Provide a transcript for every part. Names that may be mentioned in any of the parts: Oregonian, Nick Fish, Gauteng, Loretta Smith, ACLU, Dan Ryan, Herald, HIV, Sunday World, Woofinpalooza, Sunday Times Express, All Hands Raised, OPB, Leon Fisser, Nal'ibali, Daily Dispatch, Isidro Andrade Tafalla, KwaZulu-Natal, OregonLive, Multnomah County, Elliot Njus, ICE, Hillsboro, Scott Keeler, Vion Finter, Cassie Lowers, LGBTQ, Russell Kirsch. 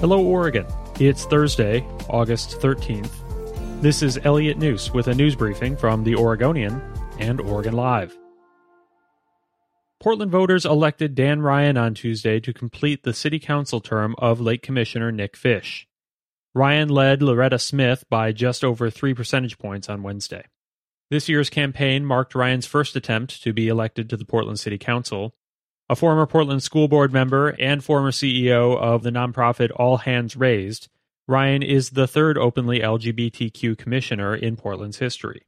Hello, Oregon. It's Thursday, August 13th. This is Elliot Njus with a news briefing from the Oregonian and OregonLive. Portland voters elected Dan Ryan on Tuesday to complete the city council term of late Commissioner Nick Fish. Ryan led Loretta Smith by just over 3 percentage points on Wednesday. This year's campaign marked Ryan's first attempt to be elected to the Portland City Council. A former Portland school board member and former CEO of the nonprofit All Hands Raised, Ryan is the third openly LGBTQ commissioner in Portland's history.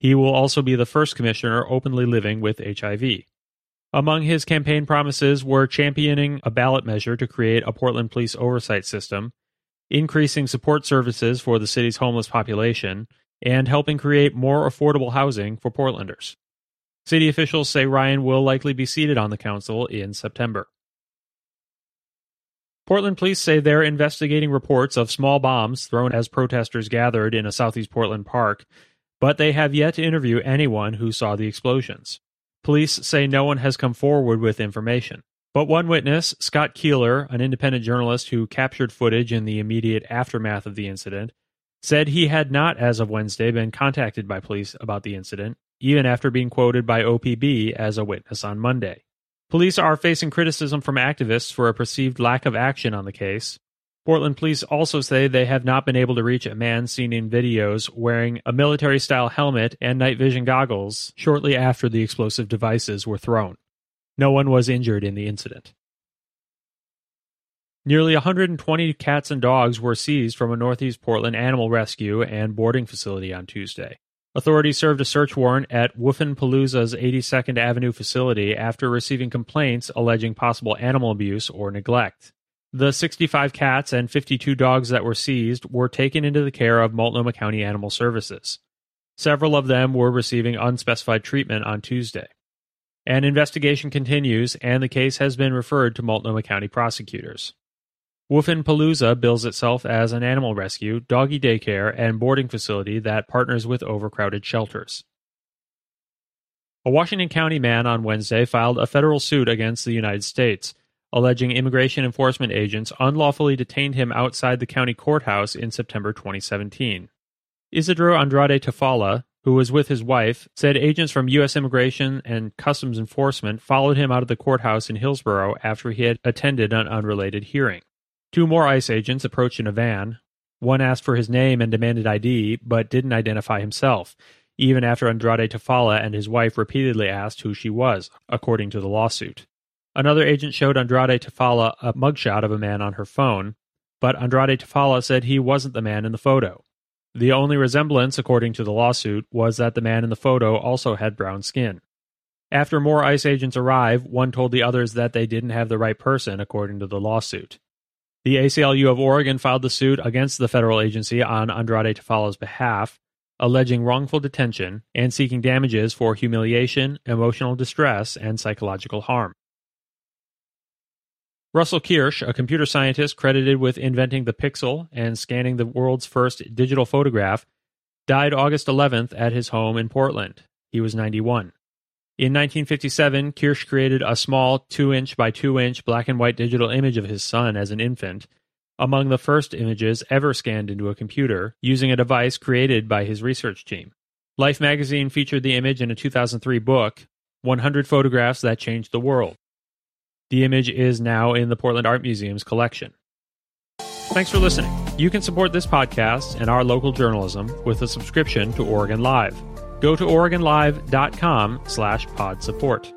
He will also be the first commissioner openly living with HIV. Among his campaign promises were championing a ballot measure to create a Portland police oversight system, increasing support services for the city's homeless population, and helping create more affordable housing for Portlanders. City officials say Ryan will likely be seated on the council in September. Portland police say they're investigating reports of small bombs thrown as protesters gathered in a southeast Portland park, but they have yet to interview anyone who saw the explosions. Police say no one has come forward with information. But one witness, Scott Keeler, an independent journalist who captured footage in the immediate aftermath of the incident, said he had not, as of Wednesday, been contacted by police about the incident, even after being quoted by OPB as a witness on Monday. Police are facing criticism from activists for a perceived lack of action on the case. Portland police also say they have not been able to reach a man seen in videos wearing a military-style helmet and night vision goggles shortly after the explosive devices were thrown. No one was injured in the incident. Nearly 120 cats and dogs were seized from a northeast Portland animal rescue and boarding facility on Tuesday. Authorities served a search warrant at Woofinpalooza's 82nd Avenue facility after receiving complaints alleging possible animal abuse or neglect. The 65 cats and 52 dogs that were seized were taken into the care of Multnomah County Animal Services. Several of them were receiving unspecified treatment on Tuesday. An investigation continues, and the case has been referred to Multnomah County prosecutors. Woofinpalooza bills itself as an animal rescue, doggy daycare, and boarding facility that partners with overcrowded shelters. A Washington County man on Wednesday filed a federal suit against the United States, alleging immigration enforcement agents unlawfully detained him outside the county courthouse in September 2017. Isidro Andrade Tafalla, who was with his wife, said agents from U.S. Immigration and Customs Enforcement followed him out of the courthouse in Hillsboro after he had attended an unrelated hearing. 2 more ICE agents approached in a van. One asked for his name and demanded ID, but didn't identify himself, even after Andrade Tafalla and his wife repeatedly asked who she was, according to the lawsuit. Another agent showed Andrade Tafalla a mugshot of a man on her phone, but Andrade Tafalla said he wasn't the man in the photo. The only resemblance, according to the lawsuit, was that the man in the photo also had brown skin. After more ICE agents arrived, one told the others that they didn't have the right person, according to the lawsuit. The ACLU of Oregon filed the suit against the federal agency on Andrade Tafalla's behalf, alleging wrongful detention and seeking damages for humiliation, emotional distress, and psychological harm. Russell Kirsch, a computer scientist credited with inventing the pixel and scanning the world's first digital photograph, died August 11th at his home in Portland. He was 91. In 1957, Kirsch created a small 2-inch by 2-inch black-and-white digital image of his son as an infant, among the first images ever scanned into a computer, using a device created by his research team. Life magazine featured the image in a 2003 book, 100 Photographs That Changed the World. The image is now in the Portland Art Museum's collection. Thanks for listening. You can support this podcast and our local journalism with a subscription to Oregon Live. Go to OregonLive.com/pod support.